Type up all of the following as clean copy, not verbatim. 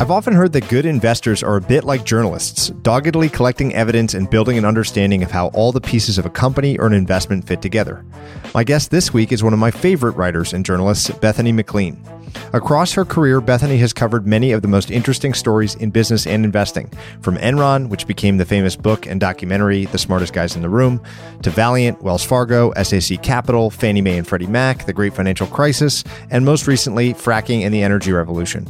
I've often heard that good investors are a bit like journalists, doggedly collecting evidence and building an understanding of how all the pieces of a company or an investment fit together. My guest this week is one of my favorite writers and journalists, Bethany McLean. Across her career, Bethany has covered many of the most interesting stories in business and investing, from Enron, which became the famous book and documentary, The Smartest Guys in the Room, to Valeant, Wells Fargo, SAC Capital, Fannie Mae and Freddie Mac, the Great Financial Crisis, and most recently, fracking and the energy revolution.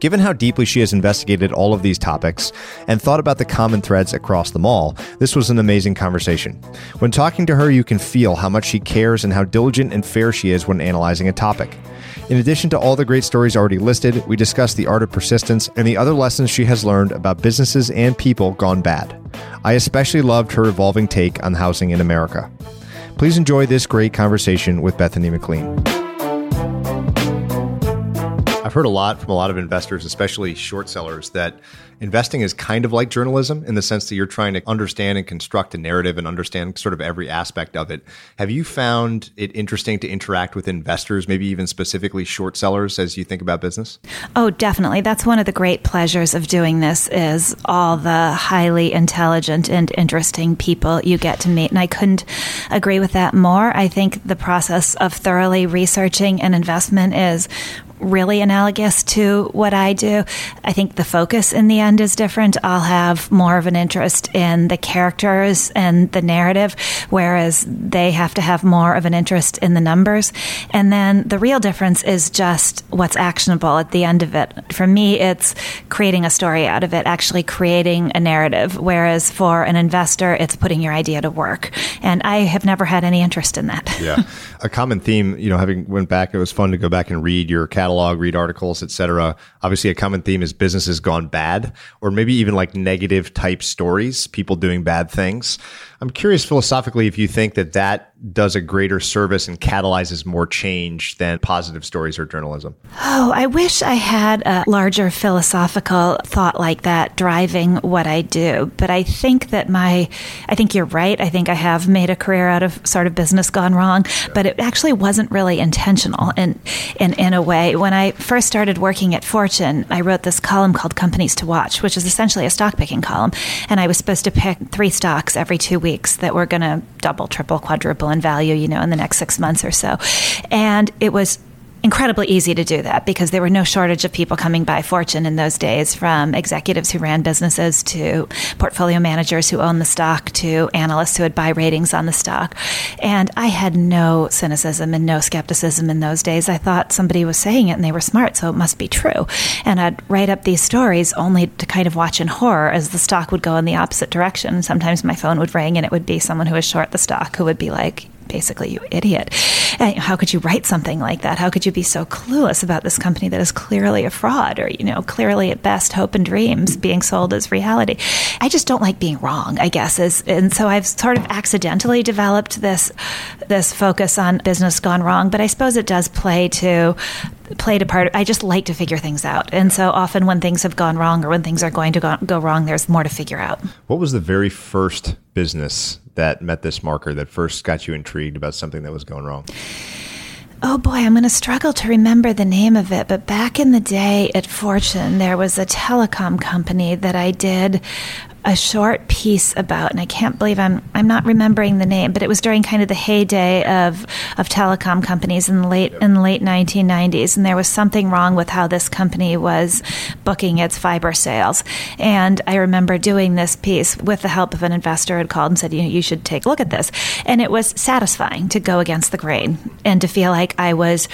Given how deeply she has investigated all of these topics and thought about the common threads across them all, this was an amazing conversation. When talking to her, you can feel how much she cares and how diligent and fair she is when analyzing a topic. In addition to all the great stories already listed, we discussed the art of persistence and the other lessons she has learned about businesses and people gone bad. I especially loved her evolving take on housing in America. Please enjoy this great conversation with Bethany McLean. I've heard a lot from a lot of investors, especially short sellers, that investing is kind of like journalism in the sense that you're trying to understand and construct a narrative and understand sort of every aspect of it. Have you found it interesting to interact with investors, maybe even specifically short sellers, as you think about business? Oh, definitely. That's one of the great pleasures of doing this is all the highly intelligent and interesting people you get to meet. And I couldn't agree with that more. I think the process of thoroughly researching an investment is really analogous to what I do. I think the focus in the end is different. I'll have more of an interest in the characters and the narrative, whereas they have to have more of an interest in the numbers. And then the real difference is just what's actionable at the end of it. For me, it's creating a story out of it, actually creating a narrative, whereas for an investor, it's putting your idea to work. And I have never had any interest in that. Yeah. A common theme, having went back, it was fun to go back and read your catalog, read articles, et cetera. Obviously, a common theme is businesses gone bad, or maybe even like negative type stories, people doing bad things. I'm curious philosophically if you think that does a greater service and catalyzes more change than positive stories or journalism. Oh, I wish I had a larger philosophical thought like that driving what I do. But I think that I think you're right. I think I have made a career out of sort of business gone wrong, but it actually wasn't really intentional in a way. When I first started working at Fortune, I wrote this column called Companies to Watch, which is essentially a stock picking column. And I was supposed to pick 3 stocks every 2 weeks that were going to double, triple, quadruple in value, in the next 6 months or so. And it was incredibly easy to do that because there were no shortage of people coming by Fortune in those days, from executives who ran businesses to portfolio managers who owned the stock to analysts who would buy ratings on the stock. And I had no cynicism and no skepticism in those days. I thought somebody was saying it and they were smart, so it must be true. And I'd write up these stories only to kind of watch in horror as the stock would go in the opposite direction. Sometimes my phone would ring and it would be someone who was short the stock who would be like, basically, you idiot. How could you write something like that? How could you be so clueless about this company that is clearly a fraud or, clearly at best hope and dreams being sold as reality? I just don't like being wrong, I guess. And so I've sort of accidentally developed this focus on business gone wrong, but I suppose it does played a part. I just like to figure things out. And so often when things have gone wrong or when things are going to go wrong, there's more to figure out. What was the very first business that met this marker that first got you intrigued about something that was going wrong? Oh boy, I'm going to struggle to remember the name of it, but back in the day at Fortune, there was a telecom company that I did a short piece about, and I can't believe I'm not remembering the name, but it was during kind of the heyday of telecom companies in the late 1990s, and there was something wrong with how this company was booking its fiber sales. And I remember doing this piece with the help of an investor who had called and said, you should take a look at this. And it was satisfying to go against the grain and to feel like I was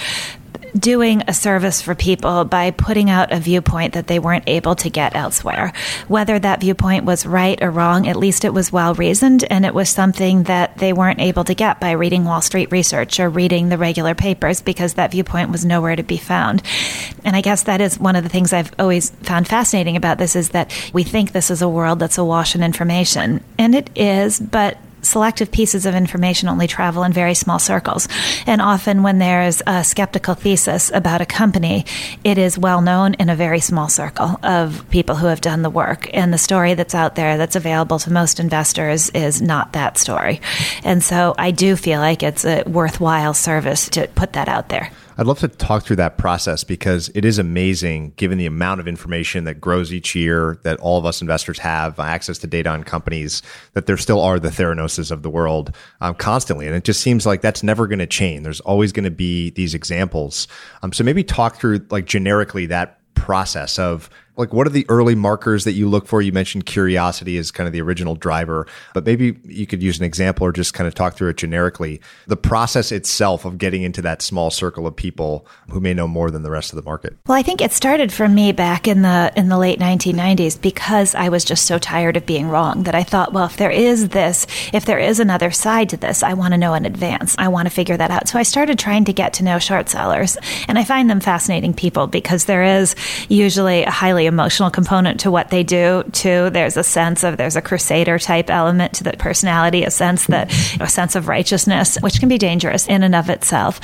doing a service for people by putting out a viewpoint that they weren't able to get elsewhere. Whether that viewpoint was right or wrong, at least it was well-reasoned, and it was something that they weren't able to get by reading Wall Street Research or reading the regular papers, because that viewpoint was nowhere to be found. And I guess that is one of the things I've always found fascinating about this, is that we think this is a world that's awash in information. And it is, but selective pieces of information only travel in very small circles. And often when there is a skeptical thesis about a company, it is well known in a very small circle of people who have done the work. And the story that's out there that's available to most investors is not that story. And so I do feel like it's a worthwhile service to put that out there. I'd love to talk through that process, because it is amazing, given the amount of information that grows each year, that all of us investors have access to data on companies, that there still are the Theranoses of the world constantly. And it just seems like that's never going to change. There's always going to be these examples. So maybe talk through, like, generically that process of, like, what are the early markers that you look for? You mentioned curiosity is kind of the original driver, but maybe you could use an example or just kind of talk through it generically. The process itself of getting into that small circle of people who may know more than the rest of the market. Well, I think it started for me back in the late 1990s, because I was just so tired of being wrong that I thought, well, if there is another side to this, I want to know in advance. I want to figure that out. So I started trying to get to know short sellers, and I find them fascinating people, because there is usually a highly emotional component to what they do. Too, there's a sense of, there's a crusader type element to that personality, a sense of righteousness, which can be dangerous in and of itself.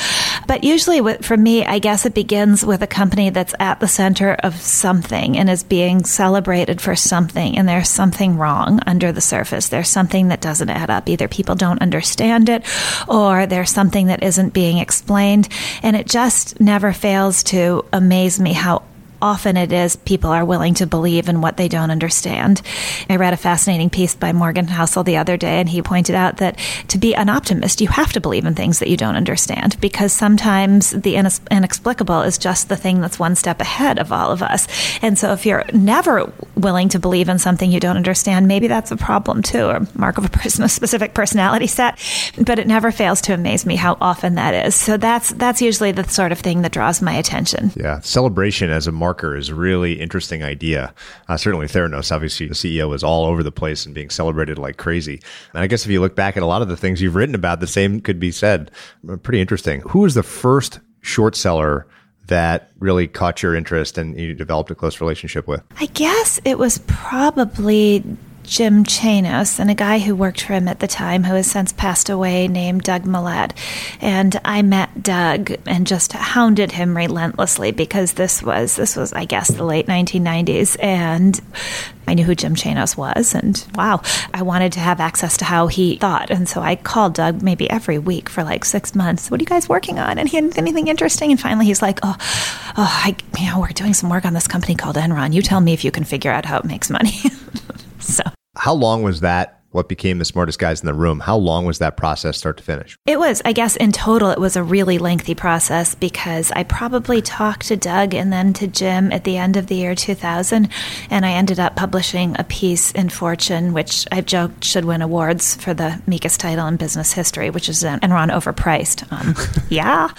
But usually for me, I guess it begins with a company that's at the center of something and is being celebrated for something. And there's something wrong under the surface. There's something that doesn't add up. Either people don't understand it, or there's something that isn't being explained. And it just never fails to amaze me how often it is people are willing to believe in what they don't understand. I read a fascinating piece by Morgan Housel the other day, and he pointed out that to be an optimist, you have to believe in things that you don't understand, because sometimes the inexplicable is just the thing that's one step ahead of all of us. And so if you're never willing to believe in something you don't understand, maybe that's a problem too, or mark of a person, a specific personality set. But it never fails to amaze me how often that is. So that's usually the sort of thing that draws my attention. Yeah, celebration as a marker is a really interesting idea. Certainly Theranos, obviously the CEO, is all over the place and being celebrated like crazy. And I guess if you look back at a lot of the things you've written about, the same could be said. Pretty interesting. Who was the first short seller that really caught your interest and you developed a close relationship with? I guess it was probably Jim Chanos and a guy who worked for him at the time, who has since passed away, named Doug Millett. And I met Doug and just hounded him relentlessly, because this was, I guess, the late 1990s. And I knew who Jim Chanos was, and wow, I wanted to have access to how he thought. And so I called Doug maybe every week for like 6 months. What are you guys working on? And he hadn't anything interesting. And finally he's like, we're doing some work on this company called Enron. You tell me if you can figure out how it makes money. So how long was that? What became The Smartest Guys in the Room? How long was that process start to finish? It was, I guess, in total, it was a really lengthy process, because I probably talked to Doug and then to Jim at the end of the year 2000. And I ended up publishing a piece in Fortune, which I've joked should win awards for the meekest title in business history, which is Enron Overpriced. Yeah.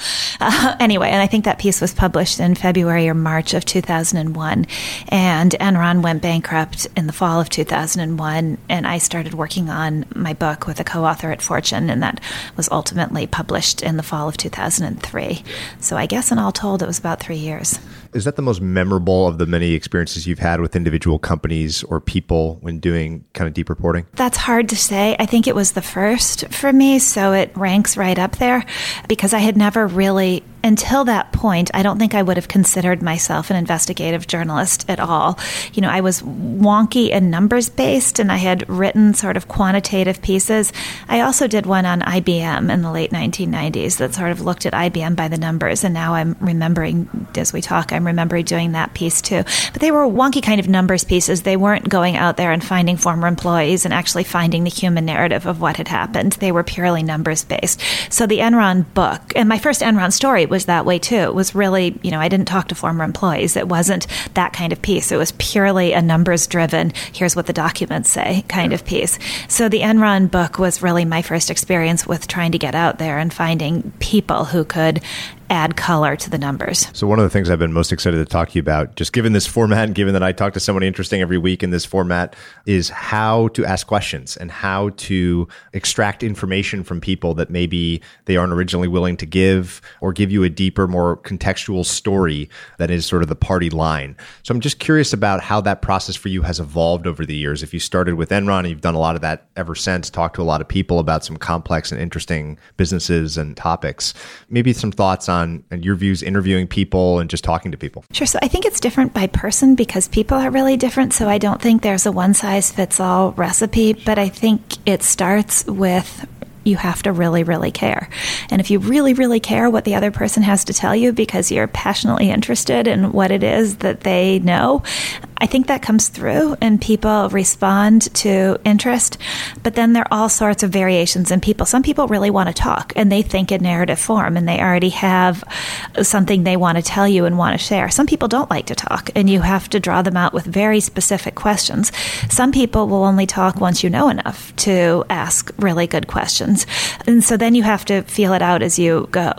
Anyway, and I think that piece was published in February or March of 2001. And Enron went bankrupt in the fall of 2001. And I started working on my book with a co-author at Fortune, and that was ultimately published in the fall of 2003. So I guess in all told, it was about 3 years. Is that the most memorable of the many experiences you've had with individual companies or people when doing kind of deep reporting? That's hard to say. I think it was the first for me, so it ranks right up there, because I had never really until that point, I don't think I would have considered myself an investigative journalist at all. You know, I was wonky and numbers-based, and I had written sort of quantitative pieces. I also did one on IBM in the late 1990s that sort of looked at IBM by the numbers, and now I'm remembering, as we talk, I'm remembering doing that piece too. But they were wonky kind of numbers pieces. They weren't going out there and finding former employees and actually finding the human narrative of what had happened. They were purely numbers-based. So the Enron book, and my first Enron story was that way too. It was really, you know, I didn't talk to former employees. It wasn't that kind of piece. It was purely a numbers-driven, here's what the documents say kind of piece. So the Enron book was really my first experience with trying to get out there and finding people who could add color to the numbers. So one of the things I've been most excited to talk to you about, just given this format and given that I talk to someone interesting every week in this format, is how to ask questions and how to extract information from people that maybe they aren't originally willing to give, or give you a deeper, more contextual story that is sort of the party line. So I'm just curious about how that process for you has evolved over the years. If you started with Enron and you've done a lot of that ever since, talked to a lot of people about some complex and interesting businesses and topics, maybe some thoughts on and your views interviewing people and just talking to people? Sure. So I think it's different by person because people are really different. So I don't think there's a one-size-fits-all recipe, but I think it starts with you have to really, really care. And if you really, really care what the other person has to tell you because you're passionately interested in what it is that they know, I think that comes through and people respond to interest. But then there are all sorts of variations in people. Some people really want to talk and they think in narrative form and they already have something they want to tell you and want to share. Some people don't like to talk and you have to draw them out with very specific questions. Some people will only talk once you know enough to ask really good questions. And so then you have to feel it out as you go.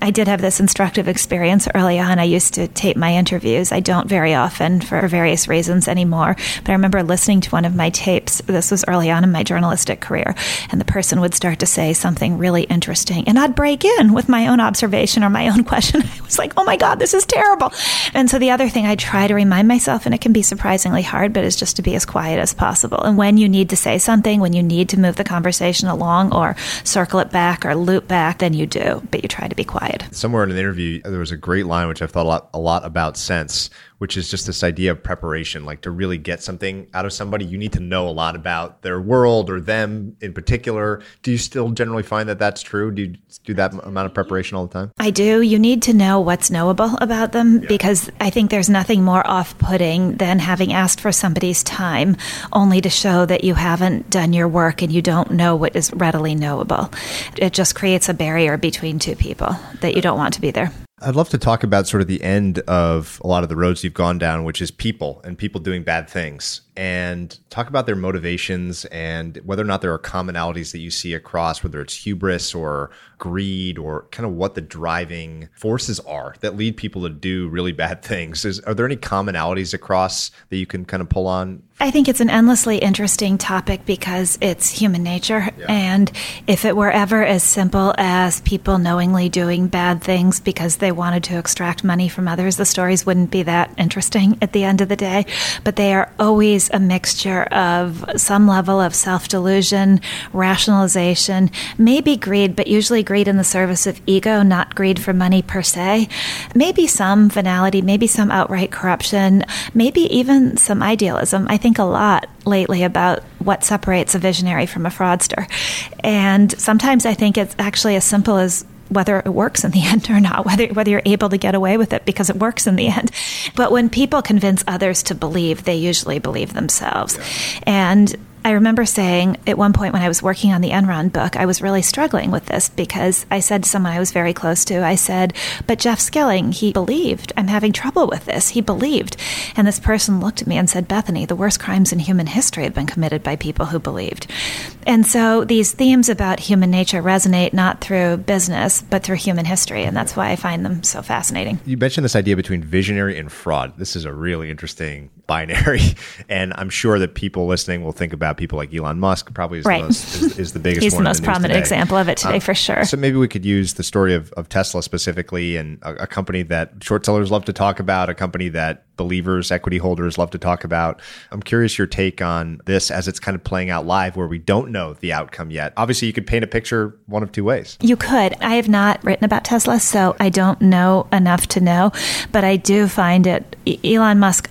I did have this instructive experience early on. I used to tape my interviews. I don't very often for various reasons anymore. But I remember listening to one of my tapes. This was early on in my journalistic career. And the person would start to say something really interesting. And I'd break in with my own observation or my own question. I was like, oh my God, this is terrible. And so the other thing I try to remind myself, and it can be surprisingly hard, but is just to be as quiet as possible. And when you need to say something, when you need to move the conversation along or circle it back or loop back, then you do, but you try to be quiet. Somewhere in an interview, there was a great line, which I've thought a lot about since, which is just this idea of preparation. Like to really get something out of somebody, you need to know a lot about their world or them in particular. Do you still generally find that that's true? Do you do that amount of preparation all the time? I do. You need to know what's knowable about them, yeah, because I think there's nothing more off-putting than having asked for somebody's time only to show that you haven't done your work and you don't know what is readily knowable. It just creates a barrier between two people that you don't want to be there. I'd love to talk about sort of the end of a lot of the roads you've gone down, which is people and people doing bad things, and talk about their motivations and whether or not there are commonalities that you see across, whether it's hubris or greed or kind of what the driving forces are that lead people to do really bad things. Are there any commonalities across that you can kind of pull on? I think it's an endlessly interesting topic because it's human nature. Yeah. And if it were ever as simple as people knowingly doing bad things because they wanted to extract money from others, the stories wouldn't be that interesting at the end of the day. But they are always a mixture of some level of self-delusion, rationalization, maybe greed, but usually greed in the service of ego, not greed for money per se. Maybe some venality, maybe some outright corruption, maybe even some idealism. I think a lot lately about what separates a visionary from a fraudster. And sometimes I think it's actually as simple as whether it works in the end or not, whether you're able to get away with it because it works in the end. But when people convince others to believe, they usually believe themselves. Yeah. And I remember saying at one point when I was working on the Enron book, I was really struggling with this because I said to someone I was very close to, I said, but Jeff Skilling, he believed. I'm having trouble with this. He believed. And this person looked at me and said, Bethany, the worst crimes in human history have been committed by people who believed. And so these themes about human nature resonate not through business, but through human history. And that's why I find them so fascinating. You mentioned this idea between visionary and fraud. This is a really interesting binary. And I'm sure that people listening will think about people like Elon Musk probably is, right. is the biggest He's one. He's the most prominent example of it today, for sure. So maybe we could use the story of Tesla specifically, and a company that short sellers love to talk about, a company that believers, equity holders love to talk about. I'm curious your take on this as it's kind of playing out live where we don't know the outcome yet. Obviously, you could paint a picture one of two ways. You could. I have not written about Tesla, so I don't know enough to know, but I do find it, Elon Musk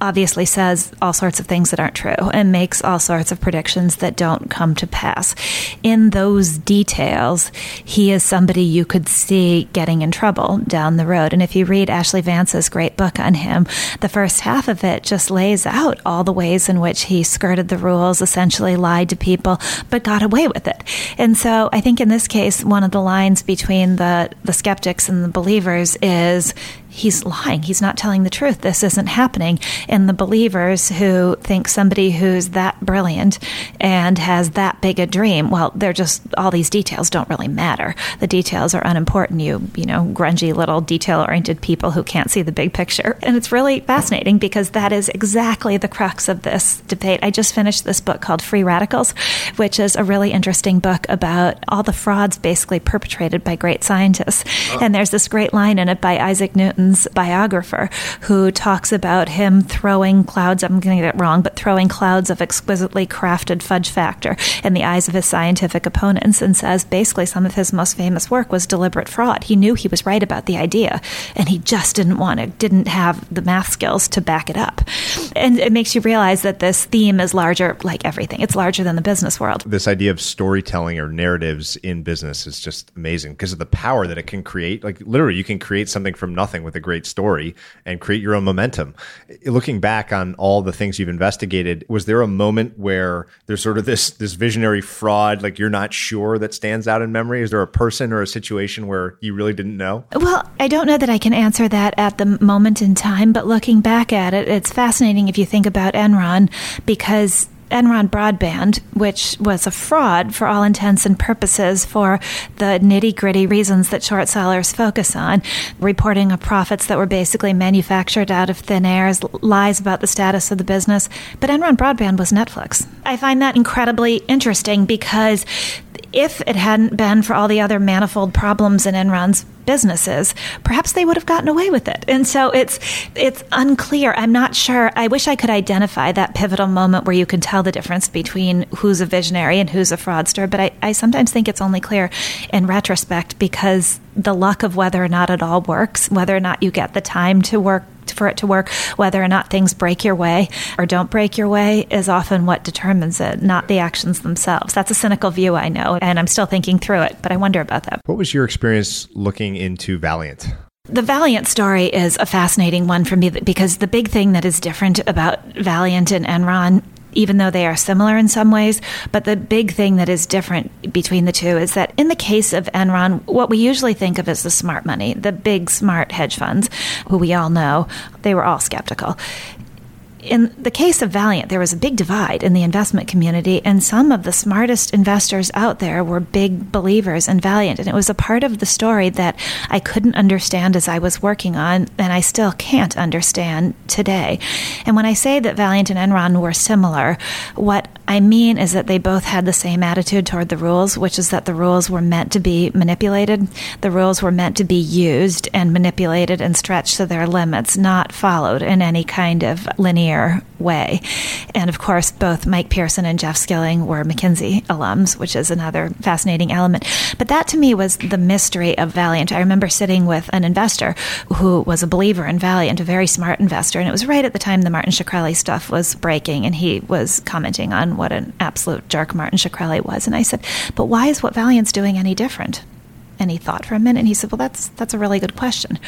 obviously says all sorts of things that aren't true and makes all sorts of predictions that don't come to pass. In those details, he is somebody you could see getting in trouble down the road. And if you read Ashley Vance's great book on him, the first half of it just lays out all the ways in which he skirted the rules, essentially lied to people, but got away with it. And so I think in this case, one of the lines between the skeptics and the believers is, he's lying. He's not telling the truth. This isn't happening. And the believers who think somebody who's that brilliant and has that big a dream, well, they're just, all these details don't really matter. The details are unimportant. You know, grungy little detail-oriented people who can't see the big picture. And it's really fascinating because that is exactly the crux of this debate. I just finished this book called Free Radicals, which is a really interesting book about all the frauds basically perpetrated by great scientists. Oh. And there's this great line in it by Isaac Newton, biographer, who talks about him throwing clouds, I'm going to get it wrong, but throwing clouds of exquisitely crafted fudge factor in the eyes of his scientific opponents, and says basically some of his most famous work was deliberate fraud. He knew he was right about the idea, and he just didn't have the math skills to back it up. And it makes you realize that this theme is larger, like everything. It's larger than the business world. This idea of storytelling or narratives in business is just amazing because of the power that it can create. Like literally, you can create something from nothing with a great story and create your own momentum. Looking back on all the things you've investigated, was there a moment where there's sort of this visionary fraud, like you're not sure, that stands out in memory? Is there a person or a situation where you really didn't know? Well, I don't know that I can answer that at the moment in time, but looking back at it, it's fascinating if you think about Enron, because Enron Broadband, which was a fraud for all intents and purposes for the nitty-gritty reasons that short sellers focus on, reporting of profits that were basically manufactured out of thin air, lies about the status of the business. But Enron Broadband was Netflix. I find that incredibly interesting because if it hadn't been for all the other manifold problems in Enron's businesses, perhaps they would have gotten away with it. And so it's unclear. I'm not sure. I wish I could identify that pivotal moment where you could tell the difference between who's a visionary and who's a fraudster. But I sometimes think it's only clear in retrospect because the luck of whether or not it all works, whether or not you get the time to work, for it to work, whether or not things break your way or don't break your way is often what determines it, not the actions themselves. That's a cynical view, I know, and I'm still thinking through it, but I wonder about that. What was your experience looking into Valeant? The Valeant story is a fascinating one for me because the big thing that is different about Valeant and Enron, even though they are similar in some ways, but the big thing that is different between the two is that in the case of Enron, what we usually think of as the smart money, the big smart hedge funds, who we all know, they were all skeptical. In the case of Valeant, there was a big divide in the investment community, and some of the smartest investors out there were big believers in Valeant. And it was a part of the story that I couldn't understand as I was working on, and I still can't understand today. And when I say that Valeant and Enron were similar, what I mean is that they both had the same attitude toward the rules, which is that the rules were meant to be manipulated. The rules were meant to be used and manipulated and stretched to their limits, not followed in any kind of linear way. And of course, both Mike Pearson and Jeff Skilling were McKinsey alums, which is another fascinating element. But that to me was the mystery of Valeant. I remember sitting with an investor who was a believer in Valeant, a very smart investor. And it was right at the time the Martin Shkreli stuff was breaking. And he was commenting on what an absolute jerk Martin Shkreli was. And I said, but why is what Valeant's doing any different? And he thought for a minute, and he said, well, that's a really good question.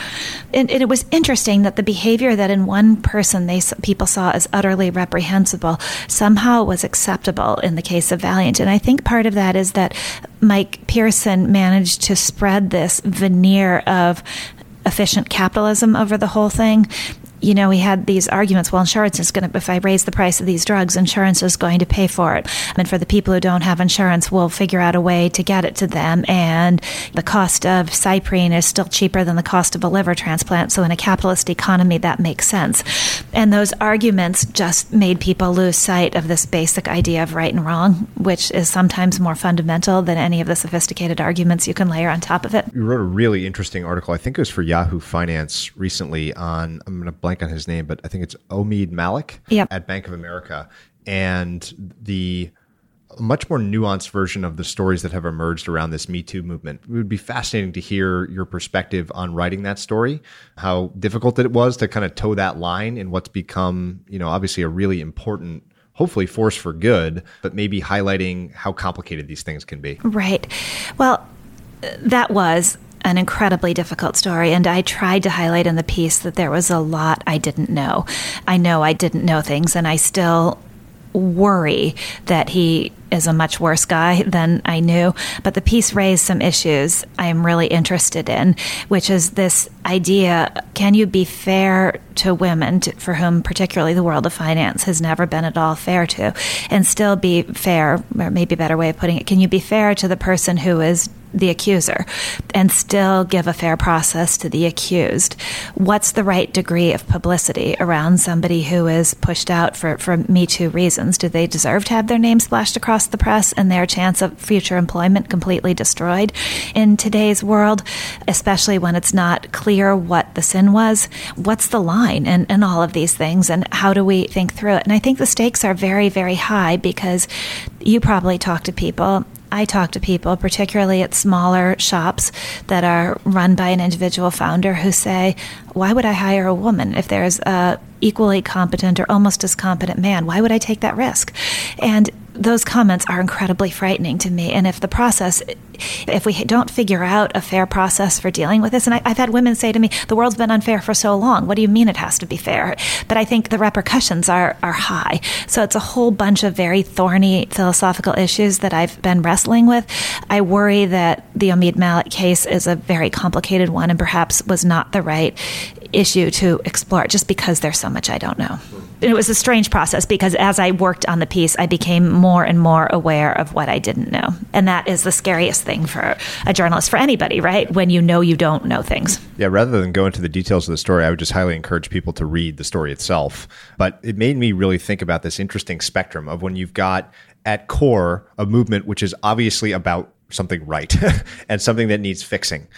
And it was interesting that the behavior that in one person people saw as utterly reprehensible somehow was acceptable in the case of Valeant. And I think part of that is that Mike Pearson managed to spread this veneer of efficient capitalism over the whole thing, you know, we had these arguments, well, insurance is going to, if I raise the price of these drugs, insurance is going to pay for it. And for the people who don't have insurance, we'll figure out a way to get it to them. And the cost of Cyprine is still cheaper than the cost of a liver transplant. So in a capitalist economy, that makes sense. And those arguments just made people lose sight of this basic idea of right and wrong, which is sometimes more fundamental than any of the sophisticated arguments you can layer on top of it. You wrote a really interesting article, I think it was for Yahoo Finance recently on, I'm going to blank on his name, but I think it's Omid Malik at Bank of America. And the much more nuanced version of the stories that have emerged around this Me Too movement. It would be fascinating to hear your perspective on writing that story, how difficult it was to kind of toe that line in what's become, you know, obviously a really important, hopefully force for good, but maybe highlighting how complicated these things can be. Right. Well, that was an incredibly difficult story. And I tried to highlight in the piece that there was a lot I didn't know. I know I didn't know things, and I still worry that he is a much worse guy than I knew. But the piece raised some issues I am really interested in, which is this idea, can you be fair to women, for whom particularly the world of finance has never been at all fair to, and still be fair, or maybe a better way of putting it, can you be fair to the person who is the accuser and still give a fair process to the accused? What's the right degree of publicity around somebody who is pushed out for Me Too reasons? Do they deserve to have their name splashed across the press and their chance of future employment completely destroyed in today's world, especially when it's not clear what the sin was? What's the line and all of these things, and how do we think through it? And I think the stakes are very, very high, because you probably talk to people, I talk to people, particularly at smaller shops that are run by an individual founder, who say, why would I hire a woman if there's a equally competent or almost as competent man? Why would I take that risk? And those comments are incredibly frightening to me. And if the process, if we don't figure out a fair process for dealing with this, and I've had women say to me, the world's been unfair for so long. What do you mean it has to be fair? But I think the repercussions are high. So it's a whole bunch of very thorny philosophical issues that I've been wrestling with. I worry that the Omid Malik case is a very complicated one and perhaps was not the right issue to explore, just because there's so much I don't know. It was a strange process, because as I worked on the piece, I became more and more aware of what I didn't know. And that is the scariest thing for a journalist, for anybody, right? When you know you don't know things. Yeah, rather than go into the details of the story, I would just highly encourage people to read the story itself. But it made me really think about this interesting spectrum of when you've got at core a movement which is obviously about something right and something that needs fixing.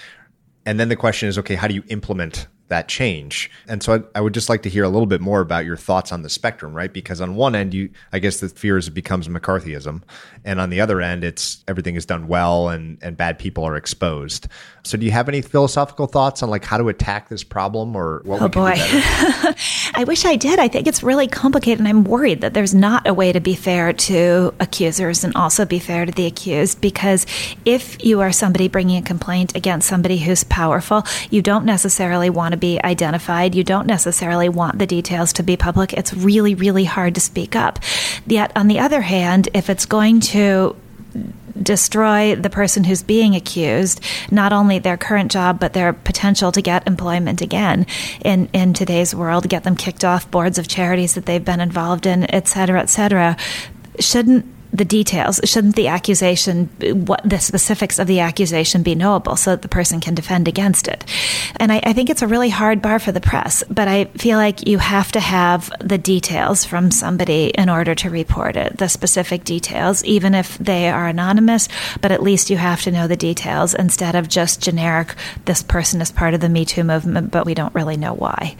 And then the question is, okay, how do you implement that change? And so I would just like to hear a little bit more about your thoughts on the spectrum, right? Because on one end, I guess the fear is it becomes McCarthyism. And on the other end, it's everything is done well and bad people are exposed. So do you have any philosophical thoughts on like how to attack this problem, or what we can do better? I wish I did. I think it's really complicated, and I'm worried that there's not a way to be fair to accusers and also be fair to the accused, because if you are somebody bringing a complaint against somebody who's powerful, you don't necessarily want to be identified. You don't necessarily want the details to be public. It's really, really hard to speak up. Yet, on the other hand, if it's going to destroy the person who's being accused, not only their current job, but their potential to get employment again in today's world, get them kicked off boards of charities that they've been involved in, et cetera, shouldn't the details, shouldn't the accusation, what the specifics of the accusation be knowable so that the person can defend against it? And I think it's a really hard bar for the press, but I feel like you have to have the details from somebody in order to report it, the specific details, even if they are anonymous, but at least you have to know the details instead of just generic, this person is part of the Me Too movement, but we don't really know why.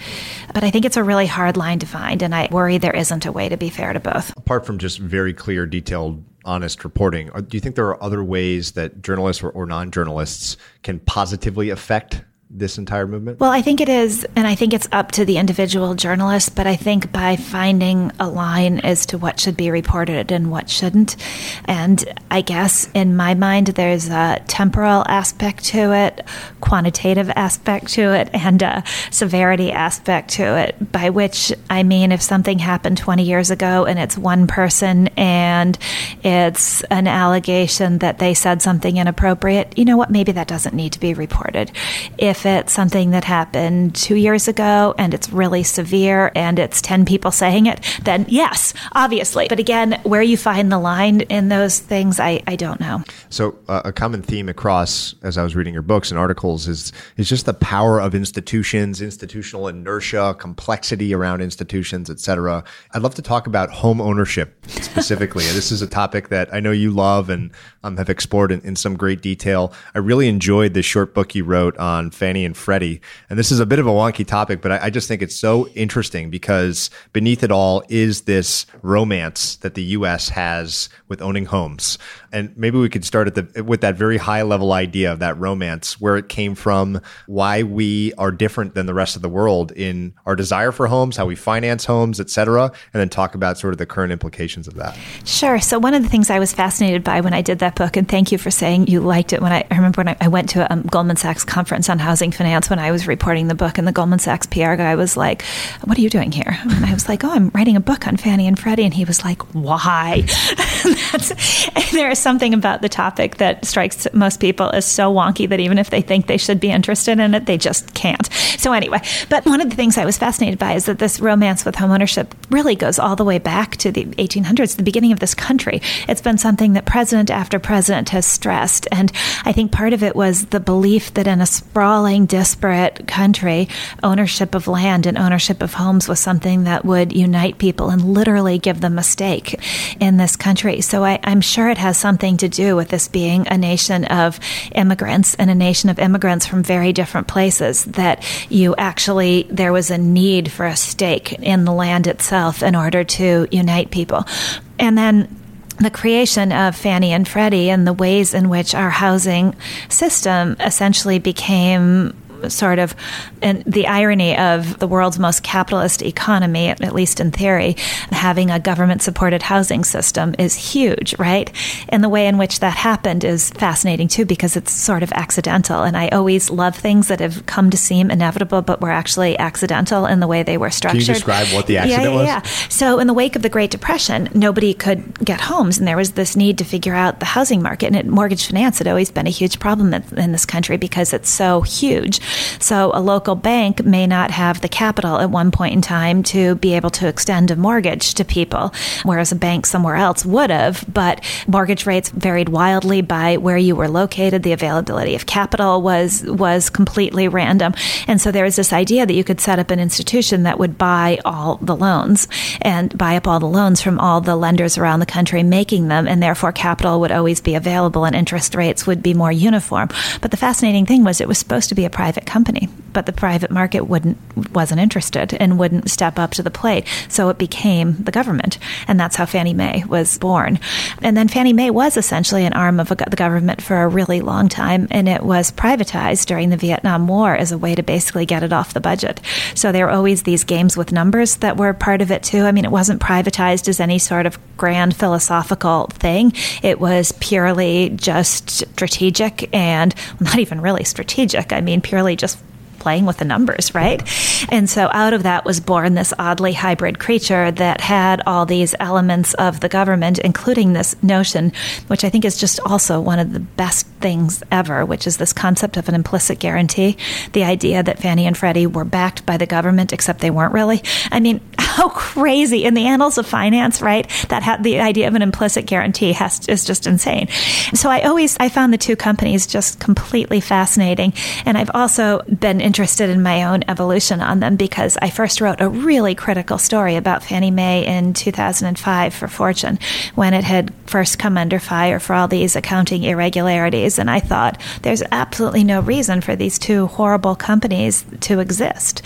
But I think it's a really hard line to find, and I worry there isn't a way to be fair to both. Apart from just very clear detail, honest reporting, do you think there are other ways that journalists or non-journalists can positively affect this entire movement? Well, I think it is, and I think it's up to the individual journalist, but I think by finding a line as to what should be reported and what shouldn't, and I guess in my mind there's a temporal aspect to it, quantitative aspect to it, and a severity aspect to it, by which I mean if something happened 20 years ago and it's one person and it's an allegation that they said something inappropriate, you know what, maybe that doesn't need to be reported. If benefit something that happened 2 years ago and it's really severe and it's 10 people saying it, then yes, obviously. But again, where you find the line in those things, I don't know. So a common theme across, as I was reading your books and articles, is just the power of institutions, institutional inertia, complexity around institutions, et cetera. I'd love to talk about home ownership specifically. This is a topic that I know you love and have explored in some great detail. I really enjoyed the short book you wrote on Fannie and Freddie. And this is a bit of a wonky topic, but I just think it's so interesting because beneath it all is this romance that the U.S. has with owning homes. And maybe we could start with that very high level idea of that romance, where it came from, why we are different than the rest of the world in our desire for homes, how we finance homes, et cetera, and then talk about sort of the current implications of that. Sure. So one of the things I was fascinated by when I did that book, and thank you for saying you liked it. I remember when I went to a Goldman Sachs conference on housing finance when I was reporting the book, and the Goldman Sachs PR guy was like, "What are you doing here?" And I was like, "Oh, I'm writing a book on Fannie and Freddie." And he was like, "Why?" And there is something about the topic that strikes most people as so wonky that even if they think they should be interested in it, they just can't. So anyway, but one of the things I was fascinated by is that this romance with homeownership really goes all the way back to the 1800s, the beginning of this country. It's been something that president after president has stressed. And I think part of it was the belief that in a sprawling, disparate country, ownership of land and ownership of homes was something that would unite people and literally give them a stake in this country. So I'm sure it has something to do with this being a nation of immigrants and a nation of immigrants from very different places, that there was a need for a stake in the land itself in order to unite people. And then the creation of Fannie and Freddie and the ways in which our housing system essentially became sort of, and the irony of the world's most capitalist economy, at least in theory, having a government-supported housing system is huge, right? And the way in which that happened is fascinating, too, because it's sort of accidental. And I always love things that have come to seem inevitable, but were actually accidental in the way they were structured. Can you describe what the accident was? Yeah. So in the wake of the Great Depression, nobody could get homes, and there was this need to figure out the housing market. And mortgage finance had always been a huge problem in this country because it's so huge. So a local bank may not have the capital at one point in time to be able to extend a mortgage to people, whereas a bank somewhere else would have. But mortgage rates varied wildly by where you were located. The availability of capital was completely random. And so there was this idea that you could set up an institution that would buy all the loans and buy up all the loans from all the lenders around the country making them, and therefore capital would always be available and interest rates would be more uniform. But the fascinating thing was it was supposed to be a private company, but the private market wasn't interested and wouldn't step up to the plate. So it became the government. And that's how Fannie Mae was born. And then Fannie Mae was essentially an arm of the government for a really long time. And it was privatized during the Vietnam War as a way to basically get it off the budget. So there were always these games with numbers that were part of it, too. I mean, it wasn't privatized as any sort of grand philosophical thing. It was purely just strategic and not even really strategic. I mean, purely just playing with the numbers, right? And so out of that was born this oddly hybrid creature that had all these elements of the government, including this notion, which I think is just also one of the best things ever, which is this concept of an implicit guarantee, the idea that Fannie and Freddie were backed by the government, except they weren't really. I mean, how crazy in the annals of finance, right? That the idea of an implicit guarantee is just insane. So I found the two companies just completely fascinating. And I've also been interested in my own evolution on them because I first wrote a really critical story about Fannie Mae in 2005 for Fortune when it had first come under fire for all these accounting irregularities. And I thought there's absolutely no reason for these two horrible companies to exist.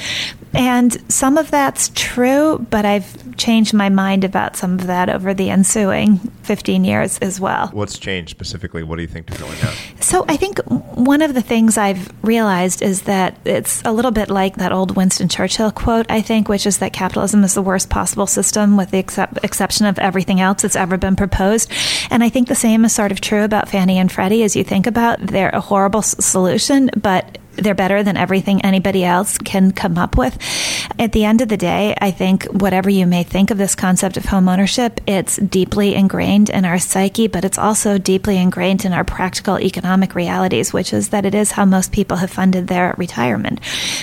And some of that's true, but I've changed my mind about some of that over the ensuing 15 years as well. What's changed specifically? What do you think is going on? So I think one of the things I've realized is that it's a little bit like that old Winston Churchill quote, I think, which is that capitalism is the worst possible system with the exception of everything else that's ever been proposed. And I think the same is sort of true about Fannie and Freddie as you think about. They're a horrible solution, but They're better than everything anybody else can come up with. At the end of the day, I think whatever you may think of this concept of home ownership, it's deeply ingrained in our psyche, but it's also deeply ingrained in our practical economic realities, which is that it is how most people have funded their retirement,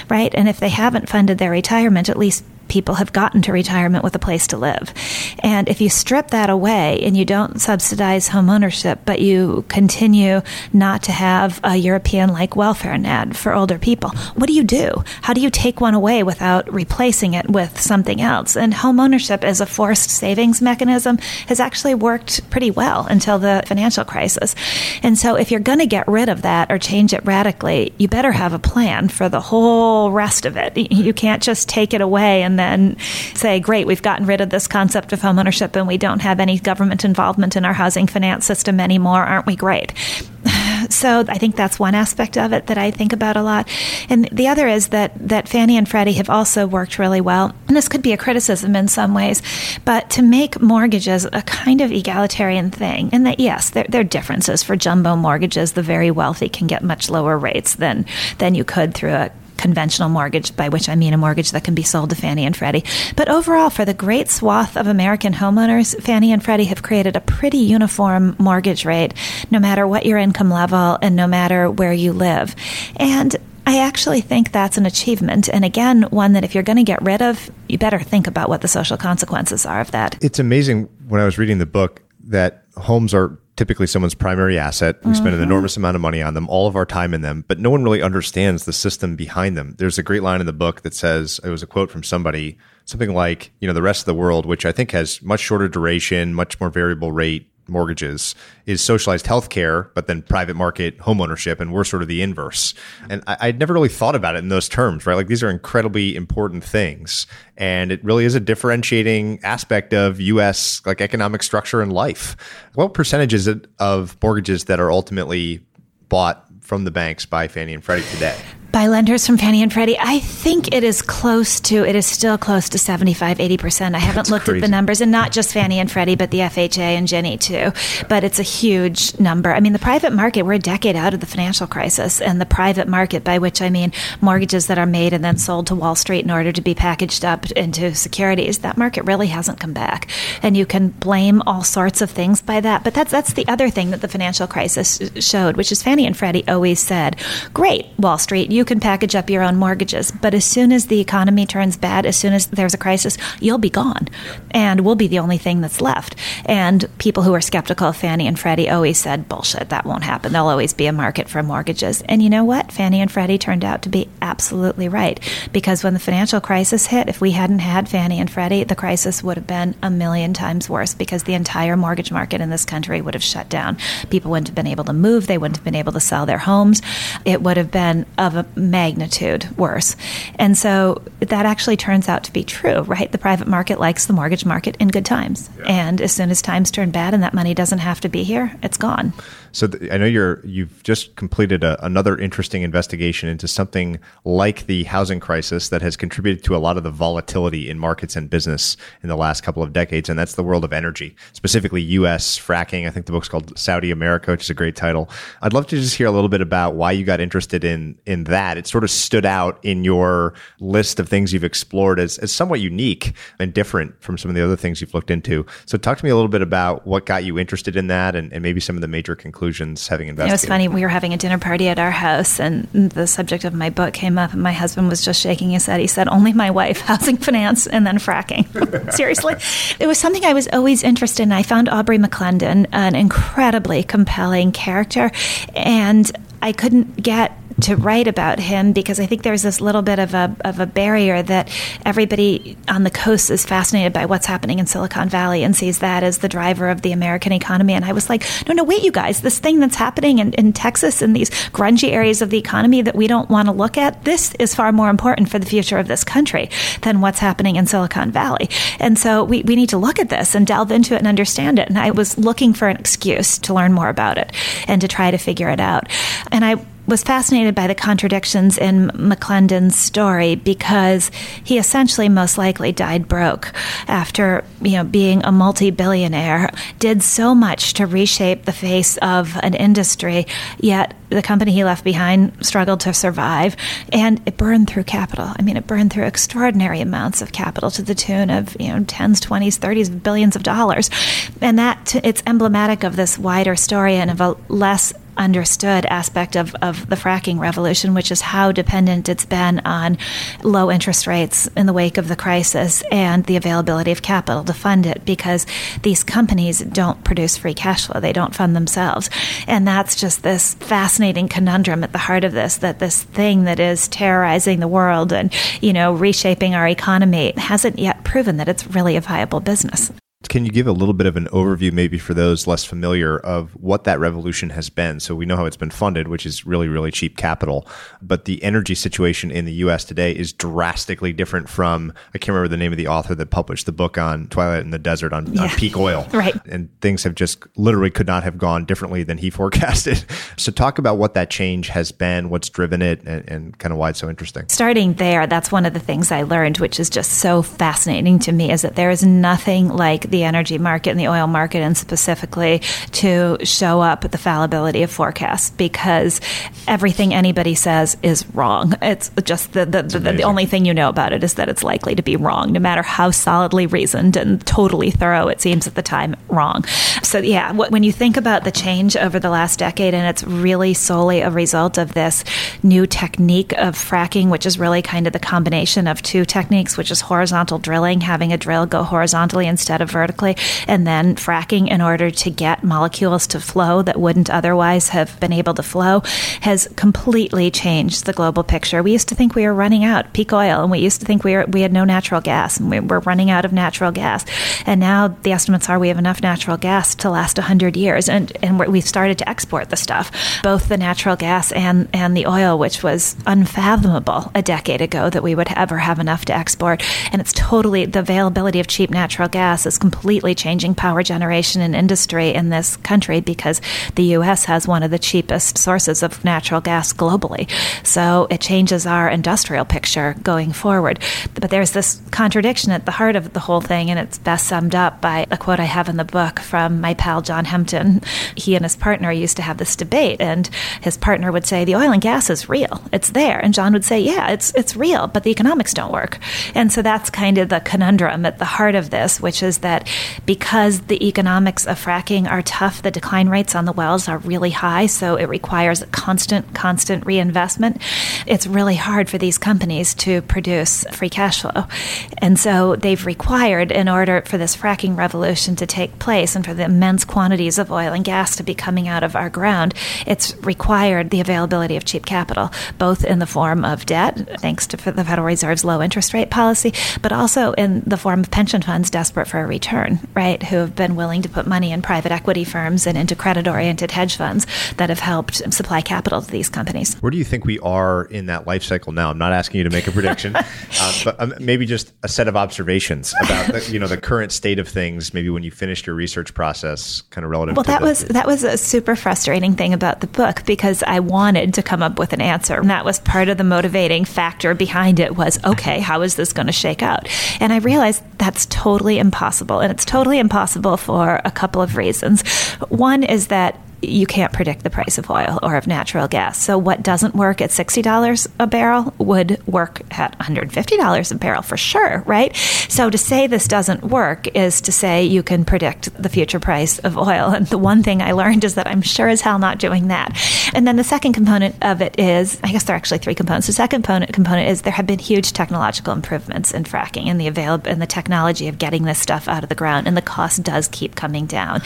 right? And if they haven't funded their retirement, at least people have gotten to retirement with a place to live. And if you strip that away and you don't subsidize homeownership, but you continue not to have a European-like welfare net for older people, what do you do? How do you take one away without replacing it with something else? And homeownership as a forced savings mechanism has actually worked pretty well until the financial crisis. And so if you're going to get rid of that or change it radically, you better have a plan for the whole rest of it. You can't just take it away and then say, great, we've gotten rid of this concept of homeownership and we don't have any government involvement in our housing finance system anymore. Aren't we great? So I think that's one aspect of it that I think about a lot. And the other is that Fannie and Freddie have also worked really well. And this could be a criticism in some ways, but to make mortgages a kind of egalitarian thing, and that, yes, there are differences. For jumbo mortgages, the very wealthy can get much lower rates than you could through a conventional mortgage, by which I mean a mortgage that can be sold to Fannie and Freddie. But overall, for the great swath of American homeowners, Fannie and Freddie have created a pretty uniform mortgage rate, no matter what your income level and no matter where you live. And I actually think that's an achievement. And again, one that if you're going to get rid of, you better think about what the social consequences are of that. It's amazing when I was reading the book that homes are typically someone's primary asset. We spend an enormous amount of money on them, all of our time in them, but no one really understands the system behind them. There's a great line in the book that says, it was a quote from somebody, something like, the rest of the world, which I think has much shorter duration, much more variable rate mortgages, is socialized healthcare, but then private market homeownership, and we're sort of the inverse. And I'd never really thought about it in those terms, right? Like, these are incredibly important things, and it really is a differentiating aspect of U.S. like economic structure and life. What percentage is it of mortgages that are ultimately bought from the banks by Fannie and Freddie today? By lenders from Fannie and Freddie, I think it is still close to 75-80%. I haven't looked at the numbers, and not just Fannie and Freddie, but the FHA and Ginnie too. But it's a huge number. I mean, the private market, we're a decade out of the financial crisis, and the private market, by which I mean mortgages that are made and then sold to Wall Street in order to be packaged up into securities, that market really hasn't come back. And you can blame all sorts of things by that. But that's the other thing that the financial crisis showed, which is Fannie and Freddie always said, great, Wall Street, you can package up your own mortgages, but as soon as the economy turns bad, as soon as there's a crisis, you'll be gone, and we'll be the only thing that's left. And people who are skeptical of Fannie and Freddie always said, bullshit, that won't happen. There'll always be a market for mortgages. And you know what? Fannie and Freddie turned out to be absolutely right, because when the financial crisis hit, if we hadn't had Fannie and Freddie, the crisis would have been a million times worse, because the entire mortgage market in this country would have shut down. People wouldn't have been able to move. They wouldn't have been able to sell their homes. It would have been of a magnitude worse. And so that actually turns out to be true, right? The private market likes the mortgage market in good times. Yeah. And as soon as times turn bad and that money doesn't have to be here, it's gone. So I know you've just completed another interesting investigation into something like the housing crisis that has contributed to a lot of the volatility in markets and business in the last couple of decades, and that's the world of energy, specifically U.S. fracking. I think the book's called Saudi America, which is a great title. I'd love to just hear a little bit about why you got interested in that. It sort of stood out in your list of things you've explored as somewhat unique and different from some of the other things you've looked into. So talk to me a little bit about what got you interested in that and maybe some of the major conclusions having investigated. It was funny. We were having a dinner party at our house, and the subject of my book came up, and my husband was just shaking his head. He said, only my wife, housing finance, and then fracking. Seriously? It was something I was always interested in. I found Aubrey McClendon an incredibly compelling character, and I couldn't get to write about him because I think there's this little bit of a barrier that everybody on the coast is fascinated by what's happening in Silicon Valley and sees that as the driver of the American economy. And I was like, no, wait, you guys, this thing that's happening in Texas and these grungy areas of the economy that we don't want to look at, this is far more important for the future of this country than what's happening in Silicon Valley. And so we need to look at this and delve into it and understand it. And I was looking for an excuse to learn more about it and to try to figure it out. And I was fascinated by the contradictions in McClendon's story because he essentially most likely died broke after, being a multi-billionaire, did so much to reshape the face of an industry, yet the company he left behind struggled to survive, and it burned through capital. It burned through extraordinary amounts of capital to the tune of, tens, 20s, 30s of billions of dollars. And that it's emblematic of this wider story and of a less understood aspect of the fracking revolution, which is how dependent it's been on low interest rates in the wake of the crisis and the availability of capital to fund it, because these companies don't produce free cash flow. They don't fund themselves. And that's just this fascinating conundrum at the heart of this, that this thing that is terrorizing the world and, reshaping our economy hasn't yet proven that it's really a viable business. Can you give a little bit of an overview, maybe for those less familiar, of what that revolution has been? So we know how it's been funded, which is really, really cheap capital. But the energy situation in the U.S. today is drastically different from, I can't remember the name of the author that published the book on Twilight in the Desert on peak oil. Right. And things have just literally could not have gone differently than he forecasted. So talk about what that change has been, what's driven it, and kind of why it's so interesting. Starting there, that's one of the things I learned, which is just so fascinating to me, is that there is nothing like the energy market and the oil market, and specifically to show up the fallibility of forecasts, because everything anybody says is wrong. It's just the only thing you know about it is that it's likely to be wrong, no matter how solidly reasoned and totally thorough it seems at the time, wrong. So yeah, when you think about the change over the last decade, and it's really solely a result of this new technique of fracking, which is really kind of the combination of two techniques, which is horizontal drilling, having a drill go horizontally instead of vertically, and then fracking in order to get molecules to flow that wouldn't otherwise have been able to flow, has completely changed the global picture. We used to think we were running out peak oil, and we used to think we had no natural gas, and we were running out of natural gas. And now the estimates are we have enough natural gas to last 100 years, and we've started to export the stuff, both the natural gas and the oil, which was unfathomable a decade ago that we would ever have enough to export. And it's totally, the availability of cheap natural gas is completely changing power generation and industry in this country, because the U.S. has one of the cheapest sources of natural gas globally. So it changes our industrial picture going forward. But there's this contradiction at the heart of the whole thing, and it's best summed up by a quote I have in the book from my pal John Hempton. He and his partner used to have this debate, and his partner would say, the oil and gas is real. It's there. And John would say, yeah, it's real, but the economics don't work. And so that's kind of the conundrum at the heart of this, which is that because the economics of fracking are tough, the decline rates on the wells are really high, so it requires constant reinvestment. It's really hard for these companies to produce free cash flow. And so they've required, in order for this fracking revolution to take place and for the immense quantities of oil and gas to be coming out of our ground, it's required the availability of cheap capital, both in the form of debt, thanks to the Federal Reserve's low interest rate policy, but also in the form of pension funds desperate for a return, right, who have been willing to put money in private equity firms and into credit-oriented hedge funds that have helped supply capital to these companies. Where do you think we are in that life cycle now? I'm not asking you to make a prediction, but maybe just a set of observations about the current state of things, maybe when you finished your research process, kind of relative to that was a super frustrating thing about the book, because I wanted to come up with an answer. And that was part of the motivating factor behind it was, okay, how is this going to shake out? And I realized that's totally impossible. And it's totally impossible for a couple of reasons. One is that you can't predict the price of oil or of natural gas. So what doesn't work at $60 a barrel would work at $150 a barrel for sure, right? So to say this doesn't work is to say you can predict the future price of oil. And the one thing I learned is that I'm sure as hell not doing that. And then the second component of it is, I guess there are actually three components. The second component is there have been huge technological improvements in fracking and the technology of getting this stuff out of the ground, and the cost does keep coming down.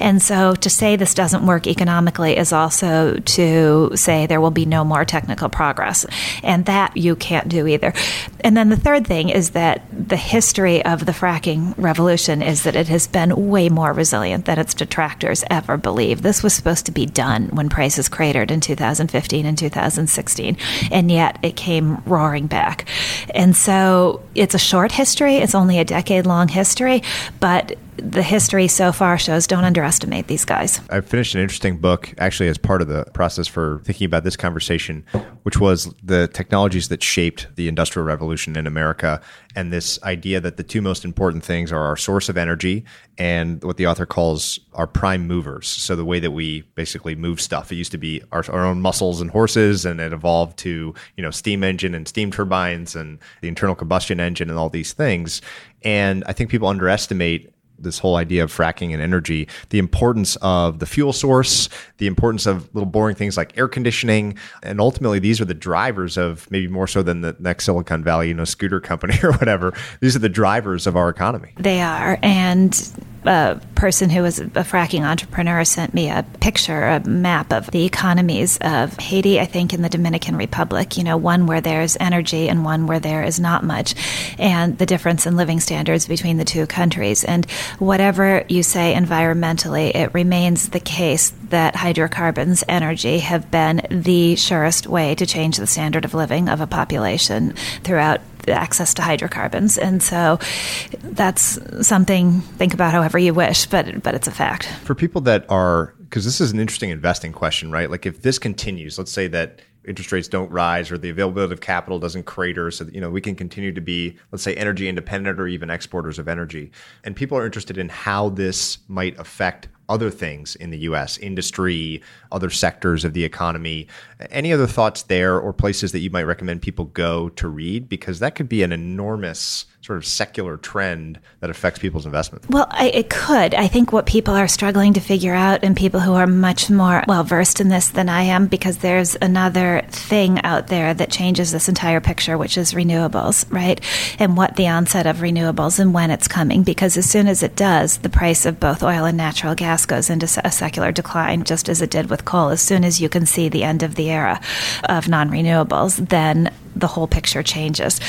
And so to say this doesn't work economically is also to say there will be no more technical progress, and that you can't do either. And then the third thing is that the history of the fracking revolution is that it has been way more resilient than its detractors ever believed. This was supposed to be done when prices cratered in 2015 and 2016, and yet it came roaring back. And so It's a short history. It's only a decade-long history, but the history so far shows don't underestimate these guys. I finished an interesting book, actually, as part of the process for thinking about this conversation, which was the technologies that shaped the Industrial Revolution in America, and this idea that the two most important things are our source of energy and what the author calls our prime movers. So the way that we basically move stuff. It used to be our own muscles and horses, and it evolved to, you know, steam engine and steam turbines and the internal combustion engine and all these things. And I think people underestimate this whole idea of fracking and energy, the importance of the fuel source, the importance of little boring things like air conditioning. And ultimately, these are the drivers of, maybe more so than the next Silicon Valley, you know, scooter company or whatever. These are the drivers of our economy. They are. And a person who was a fracking entrepreneur sent me a picture, a map of the economies of Haiti, I think, and the Dominican Republic, you know, one where there's energy and one where there is not much, and the difference in living standards between the two countries. And whatever you say environmentally, it remains the case that hydrocarbons, energy, have been the surest way to change the standard of living of a population throughout access to hydrocarbons. And so that's something, think about however you wish, but it's a fact. For people that are, because this is an interesting investing question, right? Like if this continues, let's say that interest rates don't rise or the availability of capital doesn't crater so that, you know, we can continue to be, let's say, energy independent or even exporters of energy. And people are interested in how this might affect other things in the U.S., industry, other sectors of the economy. Any other thoughts there or places that you might recommend people go to read? Because that could be an enormous sort of secular trend that affects people's investment. Well, it could. I think what people are struggling to figure out, and people who are much more well-versed in this than I am, because there's another thing out there that changes this entire picture, which is renewables, right? And what the onset of renewables and when it's coming, because as soon as it does, the price of both oil and natural gas goes into a secular decline, just as it did with coal. As soon as you can see the end of the era of non-renewables, then the whole picture changes.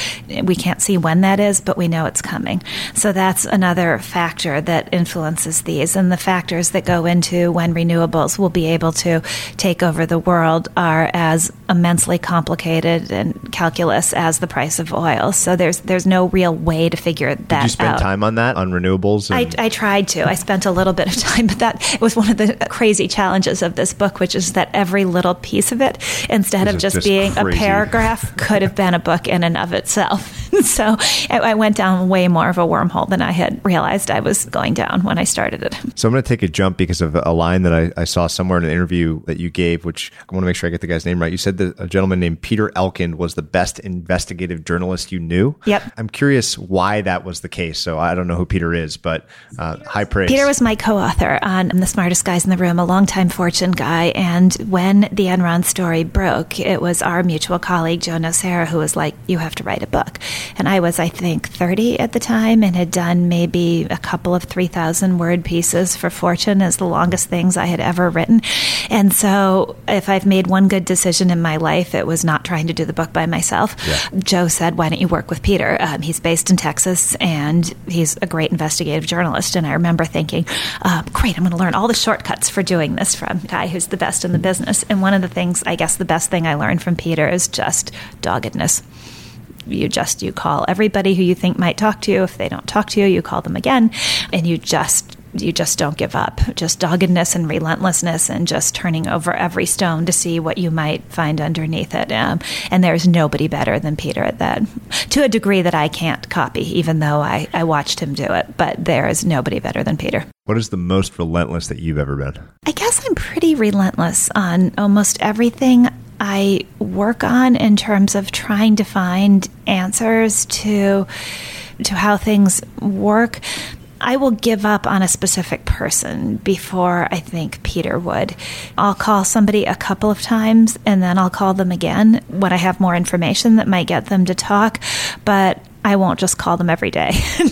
We can't see when that is, but we know it's coming. So that's another factor that influences these. And the factors that go into when renewables will be able to take over the world are as immensely complicated and calculus as the price of oil. So there's no real way to figure that out. Did you spend time on that, on renewables? I tried to. I spent a little bit of time, but that was one of the crazy challenges of this book, which is that every little piece of it, instead of just being crazy, a paragraph, could have been a book in and of itself. So I went down way more of a wormhole than I had realized I was going down when I started it. So I'm going to take a jump because of a line that I saw somewhere in an interview that you gave, which I want to make sure I get the guy's name right. You said that a gentleman named Peter Elkind was the best investigative journalist you knew. Yep. I'm curious why that was the case. So I don't know who Peter is, but high praise. Peter was my co-author on The Smartest Guys in the Room, a longtime Fortune guy. And when the Enron story broke, it was our mutual colleague, Joe Nocera, who was like, you have to write a book. And I was, I think, 30 at the time and had done maybe a couple of 3,000-word pieces for Fortune as the longest things I had ever written. And so if I've made one good decision in my life, it was not trying to do the book by myself. Yeah. Joe said, why don't you work with Peter? He's based in Texas, and he's a great investigative journalist. And I remember thinking, great, I'm going to learn all the shortcuts for doing this from a guy who's the best in the business. And one of the things, I guess the best thing I learned from Peter is just doggedness. You call everybody who you think might talk to you. If they don't talk to you, you call them again, and you just don't give up. Just doggedness and relentlessness and just turning over every stone to see what you might find underneath it. And there's nobody better than Peter at that, to a degree that I can't copy, even though I watched him do it. But there is nobody better than Peter. What is the most relentless that you've ever been? I guess I'm pretty relentless on almost everything I work on in terms of trying to find answers to how things work. I will give up on a specific person before I think Peter would. I'll call somebody a couple of times, and then I'll call them again when I have more information that might get them to talk, but I won't just call them every day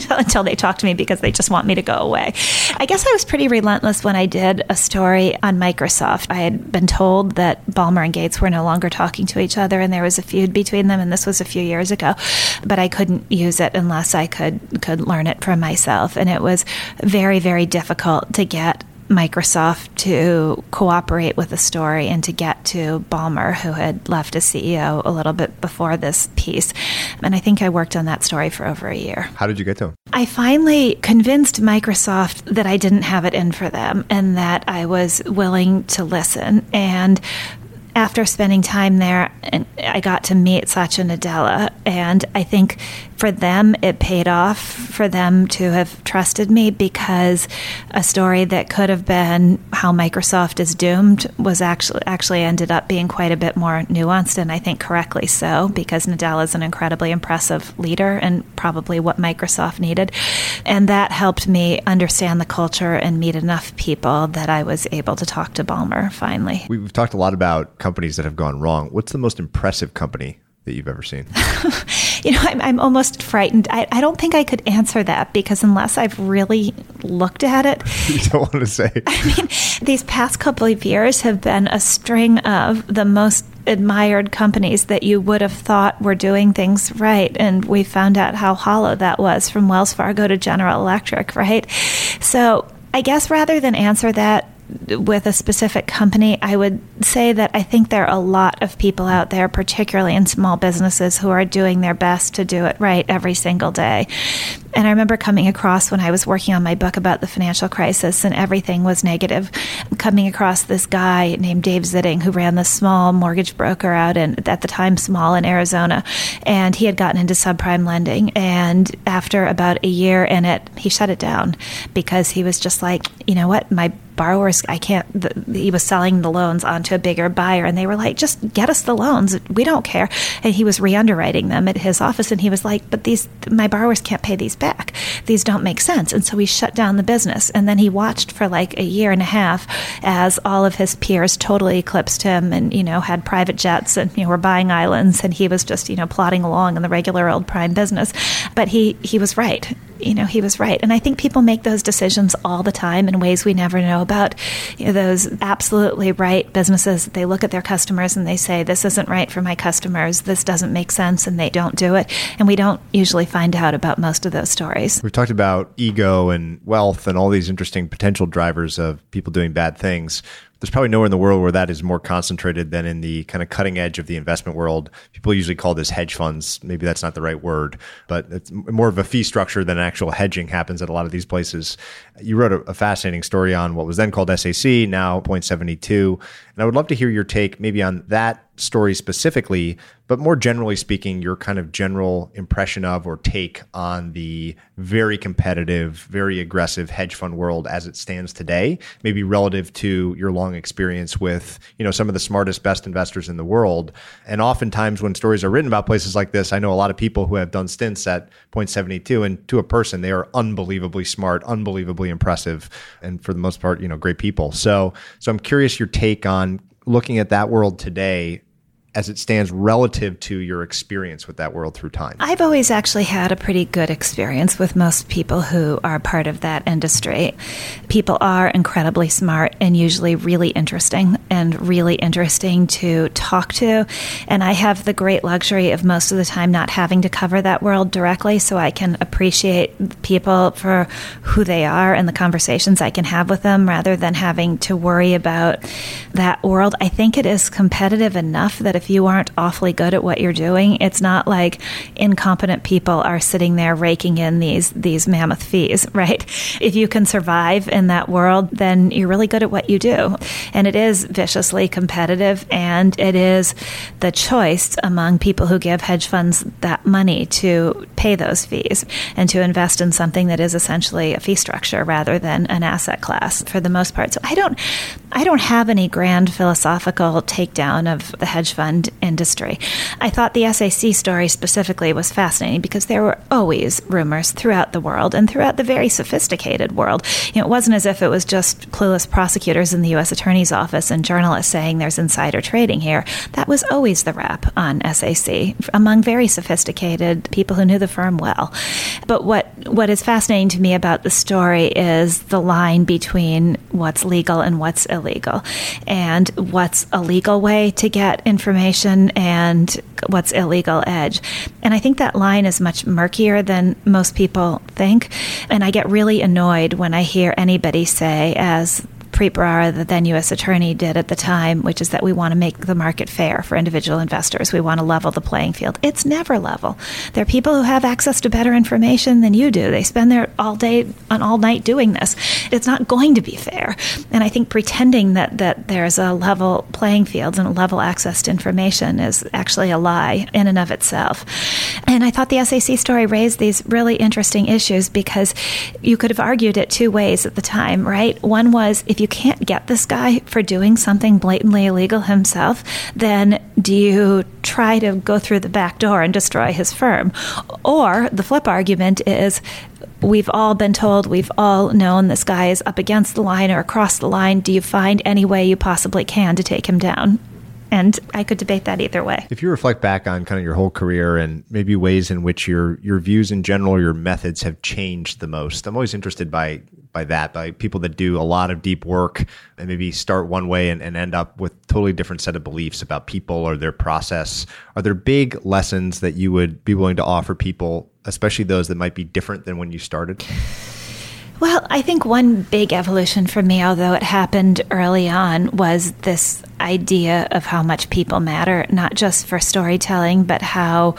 until they talk to me because they just want me to go away. I guess I was pretty relentless when I did a story on Microsoft. I had been told that Ballmer and Gates were no longer talking to each other and there was a feud between them, and this was a few years ago, but I couldn't use it unless I could learn it for myself. And it was very, very difficult to get Microsoft to cooperate with the story and to get to Ballmer, who had left as CEO a little bit before this piece. And I think I worked on that story for over a year. How did you get to him? I finally convinced Microsoft that I didn't have it in for them and that I was willing to listen. And after spending time there, I got to meet Satya Nadella, and I think for them it paid off for them to have trusted me, because a story that could have been how Microsoft is doomed was actually ended up being quite a bit more nuanced, and I think correctly so, because Nadella is an incredibly impressive leader and probably what Microsoft needed. And that helped me understand the culture and meet enough people that I was able to talk to Ballmer finally. We've talked a lot about companies that have gone wrong. What's the most impressive company that you've ever seen? I'm almost frightened. I don't think I could answer that, because unless I've really looked at it. You don't want to say. I mean, these past couple of years have been a string of the most admired companies that you would have thought were doing things right. And we found out how hollow that was, from Wells Fargo to General Electric, right? So I guess rather than answer that with a specific company, I would say that I think there are a lot of people out there, particularly in small businesses, who are doing their best to do it right every single day. And I remember coming across, when I was working on my book about the financial crisis and everything was negative, coming across this guy named Dave Zitting, who ran this small mortgage broker out in, at the time, small in Arizona. And he had gotten into subprime lending. And after about a year in it, he shut it down, because he was just like, you know what, my borrowers, I can't, he was selling the loans onto a bigger buyer. And they were like, just get us the loans. We don't care. And he was re-underwriting them at his office. And he was like, but these, my borrowers can't pay these back. These don't make sense. And so he shut down the business. And then he watched for like a year and a half as all of his peers totally eclipsed him and, you know, had private jets and, you know, were buying islands. And he was just, you know, plodding along in the regular old prime business. But he was right. You know, he was right. And I think people make those decisions all the time in ways we never know about. You know, those absolutely right businesses, they look at their customers and they say, this isn't right for my customers. This doesn't make sense. And they don't do it. And we don't usually find out about most of those stories. We've talked about ego and wealth and all these interesting potential drivers of people doing bad things. There's probably nowhere in the world where that is more concentrated than in the kind of cutting edge of the investment world. People usually call this hedge funds. Maybe that's not the right word, but it's more of a fee structure than actual hedging happens at a lot of these places. You wrote a fascinating story on what was then called SAC, now Point72. And I would love to hear your take maybe on that story specifically, but more generally speaking, your kind of general impression of or take on the very competitive, very aggressive hedge fund world as it stands today, maybe relative to your long experience with, you know, some of the smartest, best investors in the world. And oftentimes when stories are written about places like this, I know a lot of people who have done stints at Point72, and to a person, they are unbelievably smart, unbelievably impressive, and for the most part, you know, great people. So I'm curious your take on looking at that world today as it stands relative to your experience with that world through time. I've always actually had a pretty good experience with most people who are part of that industry. People are incredibly smart and usually really interesting to talk to. And I have the great luxury of most of the time not having to cover that world directly, so I can appreciate people for who they are and the conversations I can have with them rather than having to worry about that world. I think it is competitive enough that if you aren't awfully good at what you're doing, it's not like incompetent people are sitting there raking in these mammoth fees, right? If you can survive in that world, then you're really good at what you do. And it is viciously competitive, and it is the choice among people who give hedge funds that money to pay those fees and to invest in something that is essentially a fee structure rather than an asset class for the most part. So I don't have any grand philosophical takedown of the hedge fund industry. I thought the SAC story specifically was fascinating because there were always rumors throughout the world and throughout the very sophisticated world. You know, it wasn't as if it was just clueless prosecutors in the U.S. Attorney's Office and journalists saying there's insider trading here. That was always the rap on SAC among very sophisticated people who knew the firm well. But what is fascinating to me about the story is the line between what's legal and what's illegal, and what's a legal way to get information and what's illegal edge. And I think that line is much murkier than most people think. And I get really annoyed when I hear anybody say, as Preet Bharara, the then U.S. attorney, did at the time, which is that we want to make the market fair for individual investors. We want to level the playing field. It's never level. There are people who have access to better information than you do. They spend their all day and all night doing this. It's not going to be fair. And I think pretending that there's a level playing field and a level access to information is actually a lie in and of itself. And I thought the SAC story raised these really interesting issues because you could have argued it two ways at the time, right? One was, if you can't get this guy for doing something blatantly illegal himself, then do you try to go through the back door and destroy his firm? Or the flip argument is, we've all been told, we've all known this guy is up against the line or across the line. Do you find any way you possibly can to take him down? And I could debate that either way. If you reflect back on kind of your whole career and maybe ways in which your views in general, your methods have changed the most, I'm always interested by that, by people that do a lot of deep work and maybe start one way and end up with totally different set of beliefs about people or their process. Are there big lessons that you would be willing to offer people, especially those that might be different than when you started? Well, I think one big evolution for me, although it happened early on, was this idea of how much people matter, not just for storytelling, but how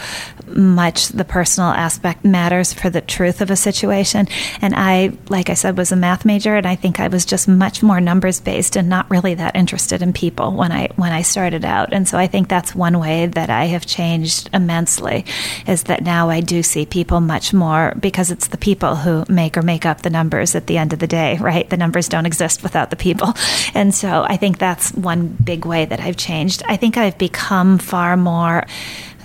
much the personal aspect matters for the truth of a situation. And I, like I said, was a math major, and I think I was just much more numbers-based and not really that interested in people when I started out. And so I think that's one way that I have changed immensely, is that now I do see people much more, because it's the people who make up the numbers at the end of the day, right? The numbers don't exist without the people. And so I think that's one big way that I've changed. I think I've become far more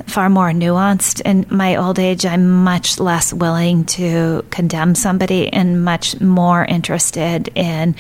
nuanced. In my old age, I'm much less willing to condemn somebody and much more interested in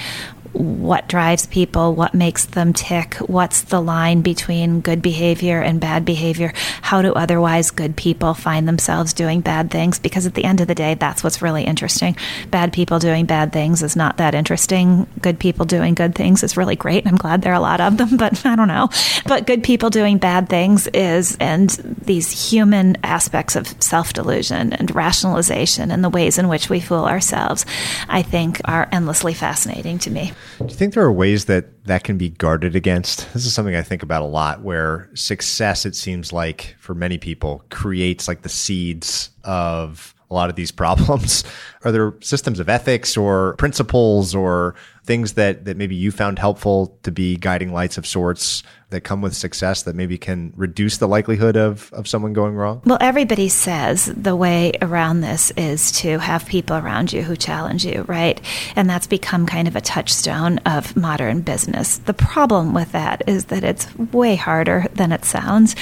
what drives people, what makes them tick, what's the line between good behavior and bad behavior, how do otherwise good people find themselves doing bad things, because at the end of the day, that's what's really interesting. Bad people doing bad things is not that interesting. Good people doing good things is really great, and I'm glad there are a lot of them, but I don't know. But good people doing bad things is, and these human aspects of self-delusion and rationalization and the ways in which we fool ourselves, I think are endlessly fascinating to me. Do you think there are ways that can be guarded against? This is something I think about a lot, where success, it seems like for many people, creates like the seeds of a lot of these problems. Are there systems of ethics or principles or things that maybe you found helpful to be guiding lights of sorts that come with success that maybe can reduce the likelihood of someone going wrong? Well, everybody says the way around this is to have people around you who challenge you, right? And that's become kind of a touchstone of modern business. The problem with that is that it's way harder than it sounds.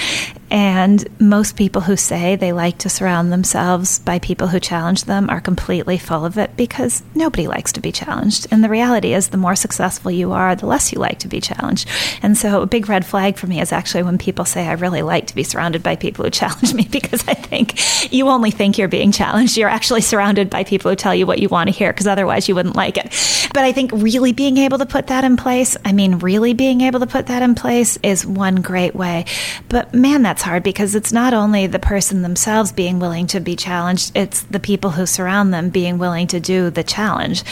And most people who say they like to surround themselves by people who challenge them are completely full of it, because nobody likes to be challenged. And the reality is, the more successful you are, the less you like to be challenged. And so a big red flag for me is actually when people say, I really like to be surrounded by people who challenge me, because I think you only think you're being challenged. You're actually surrounded by people who tell you what you want to hear, because otherwise you wouldn't like it. But I think really being able to put that in place, is one great way. But man, that's hard, because it's not only the person themselves being willing to be challenged, it's the people who surround them being willing to do the challenge.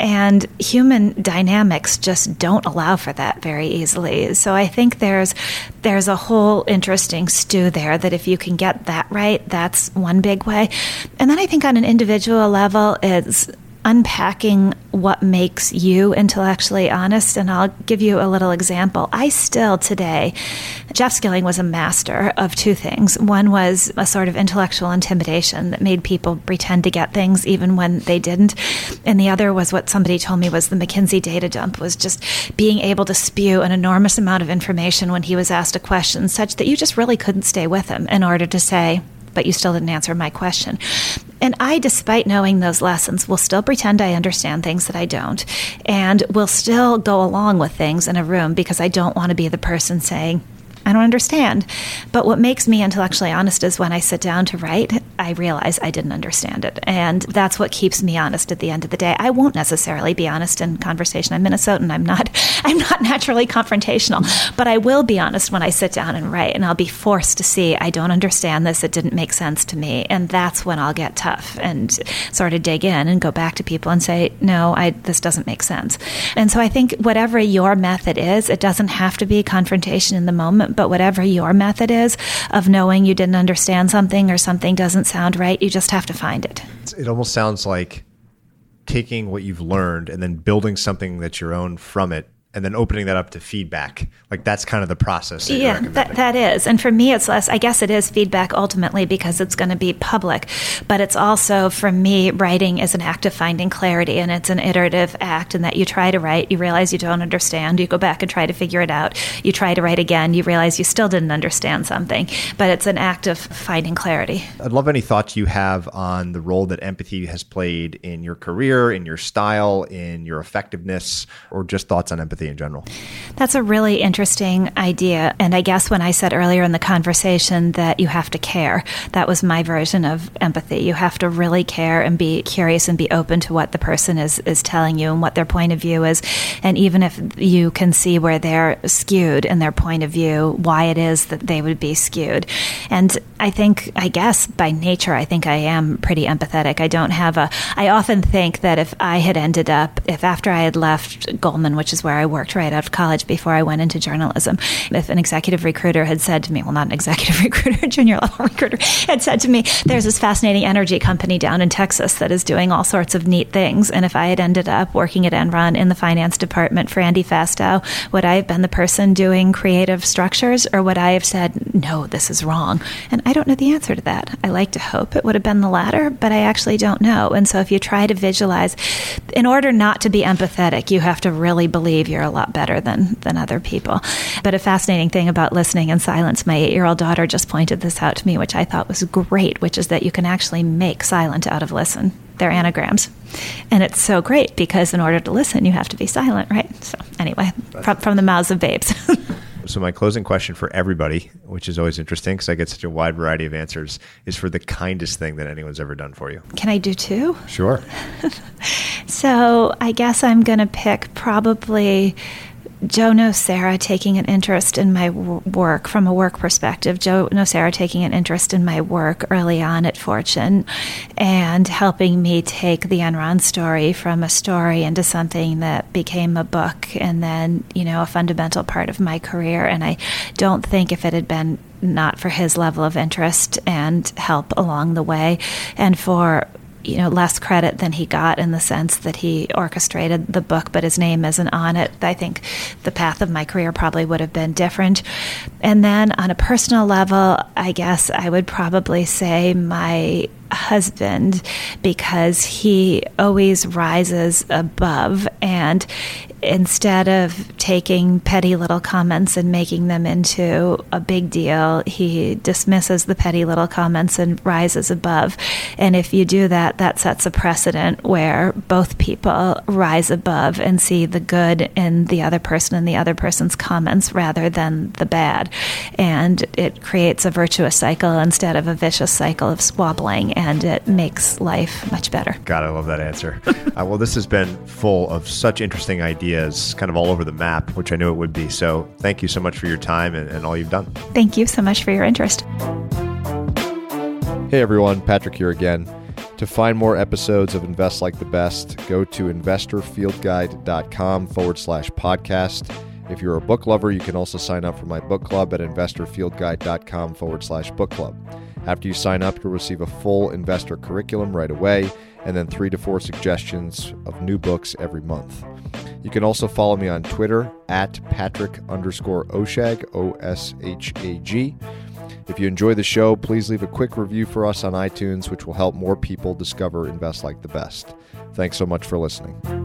And human dynamics just don't allow for that very easily. So I think there's a whole interesting stew there that if you can get that right, that's one big way. And then I think on an individual level, it's unpacking what makes you intellectually honest. And I'll give you a little example. I still today, Jeff Skilling was a master of two things. One was a sort of intellectual intimidation that made people pretend to get things even when they didn't. And the other was what somebody told me was the McKinsey data dump, was just being able to spew an enormous amount of information when he was asked a question such that you just really couldn't stay with him in order to say, but you still didn't answer my question. And I, despite knowing those lessons, will still pretend I understand things that I don't, and will still go along with things in a room because I don't want to be the person saying, I don't understand. But what makes me intellectually honest is when I sit down to write, I realize I didn't understand it. And that's what keeps me honest at the end of the day. I won't necessarily be honest in conversation. I'm Minnesotan. I'm not naturally confrontational, but I will be honest when I sit down and write, and I'll be forced to see, I don't understand this. It didn't make sense to me. And that's when I'll get tough and sort of dig in and go back to people and say, no, this doesn't make sense. And so I think whatever your method is, it doesn't have to be confrontation in the moment, but whatever your method is of knowing you didn't understand something or something doesn't sound right, you just have to find it. It almost sounds like taking what you've learned and then building something that's your own from it, and then opening that up to feedback. Like that's kind of the process that you're recommending. That is. And for me, it's less, I guess it is feedback ultimately because it's going to be public, but it's also for me, writing is an act of finding clarity, and it's an iterative act in that you try to write, you realize you don't understand, you go back and try to figure it out. You try to write again, you realize you still didn't understand something, but it's an act of finding clarity. I'd love any thoughts you have on the role that empathy has played in your career, in your style, in your effectiveness, or just thoughts on empathy in general. That's a really interesting idea. And I guess when I said earlier in the conversation that you have to care, that was my version of empathy. You have to really care and be curious and be open to what the person is telling you and what their point of view is. And even if you can see where they're skewed in their point of view, why it is that they would be skewed. And I think, I guess by nature, I think I am pretty empathetic. I often think that if after I had left Goldman, which is where I worked right out of college before I went into journalism, if an executive recruiter had said to me, well, not an executive recruiter, junior level recruiter had said to me, there's this fascinating energy company down in Texas that is doing all sorts of neat things. And if I had ended up working at Enron in the finance department for Andy Fastow, would I have been the person doing creative structures, or would I have said, no, this is wrong? And I don't know the answer to that. I like to hope it would have been the latter, but I actually don't know. And so if you try to visualize, in order not to be empathetic, you have to really believe you're a lot better than other people. But a fascinating thing about listening in silence, my 8-year-old daughter just pointed this out to me, which I thought was great, which is that you can actually make silent out of listen. They're anagrams. And it's so great because in order to listen, you have to be silent, right? So anyway, from the mouths of babes. So my closing question for everybody, which is always interesting because I get such a wide variety of answers, is for the kindest thing that anyone's ever done for you. Can I do two? Sure. So I guess I'm going to pick probably Joe Nocera taking an interest in my work from a work perspective. Joe Nocera taking an interest in my work early on at Fortune and helping me take the Enron story from a story into something that became a book and then, a fundamental part of my career. And I don't think if it had been not for his level of interest and help along the way and for less credit than he got in the sense that he orchestrated the book, but his name isn't on it. I think the path of my career probably would have been different. And then on a personal level, I guess I would probably say my husband, because he always rises above, and instead of taking petty little comments and making them into a big deal, he dismisses the petty little comments and rises above. And if you do that, that sets a precedent where both people rise above and see the good in the other person and the other person's comments rather than the bad. And it creates a virtuous cycle instead of a vicious cycle of squabbling, and it makes life much better. God, I love that answer. Well, this has been full of such interesting ideas kind of all over the map, which I knew it would be. So thank you so much for your time and all you've done. Thank you so much for your interest. Hey everyone, Patrick here again. To find more episodes of Invest Like the Best, go to InvestorFieldGuide.com/podcast. If you're a book lover, you can also sign up for my book club at InvestorFieldGuide.com/book club. After you sign up, you'll receive a full investor curriculum right away, and then 3 to 4 suggestions of new books every month. You can also follow me on Twitter at @Patrick_Oshag, O-S-H-A-G. If you enjoy the show, please leave a quick review for us on iTunes, which will help more people discover Invest Like the Best. Thanks so much for listening.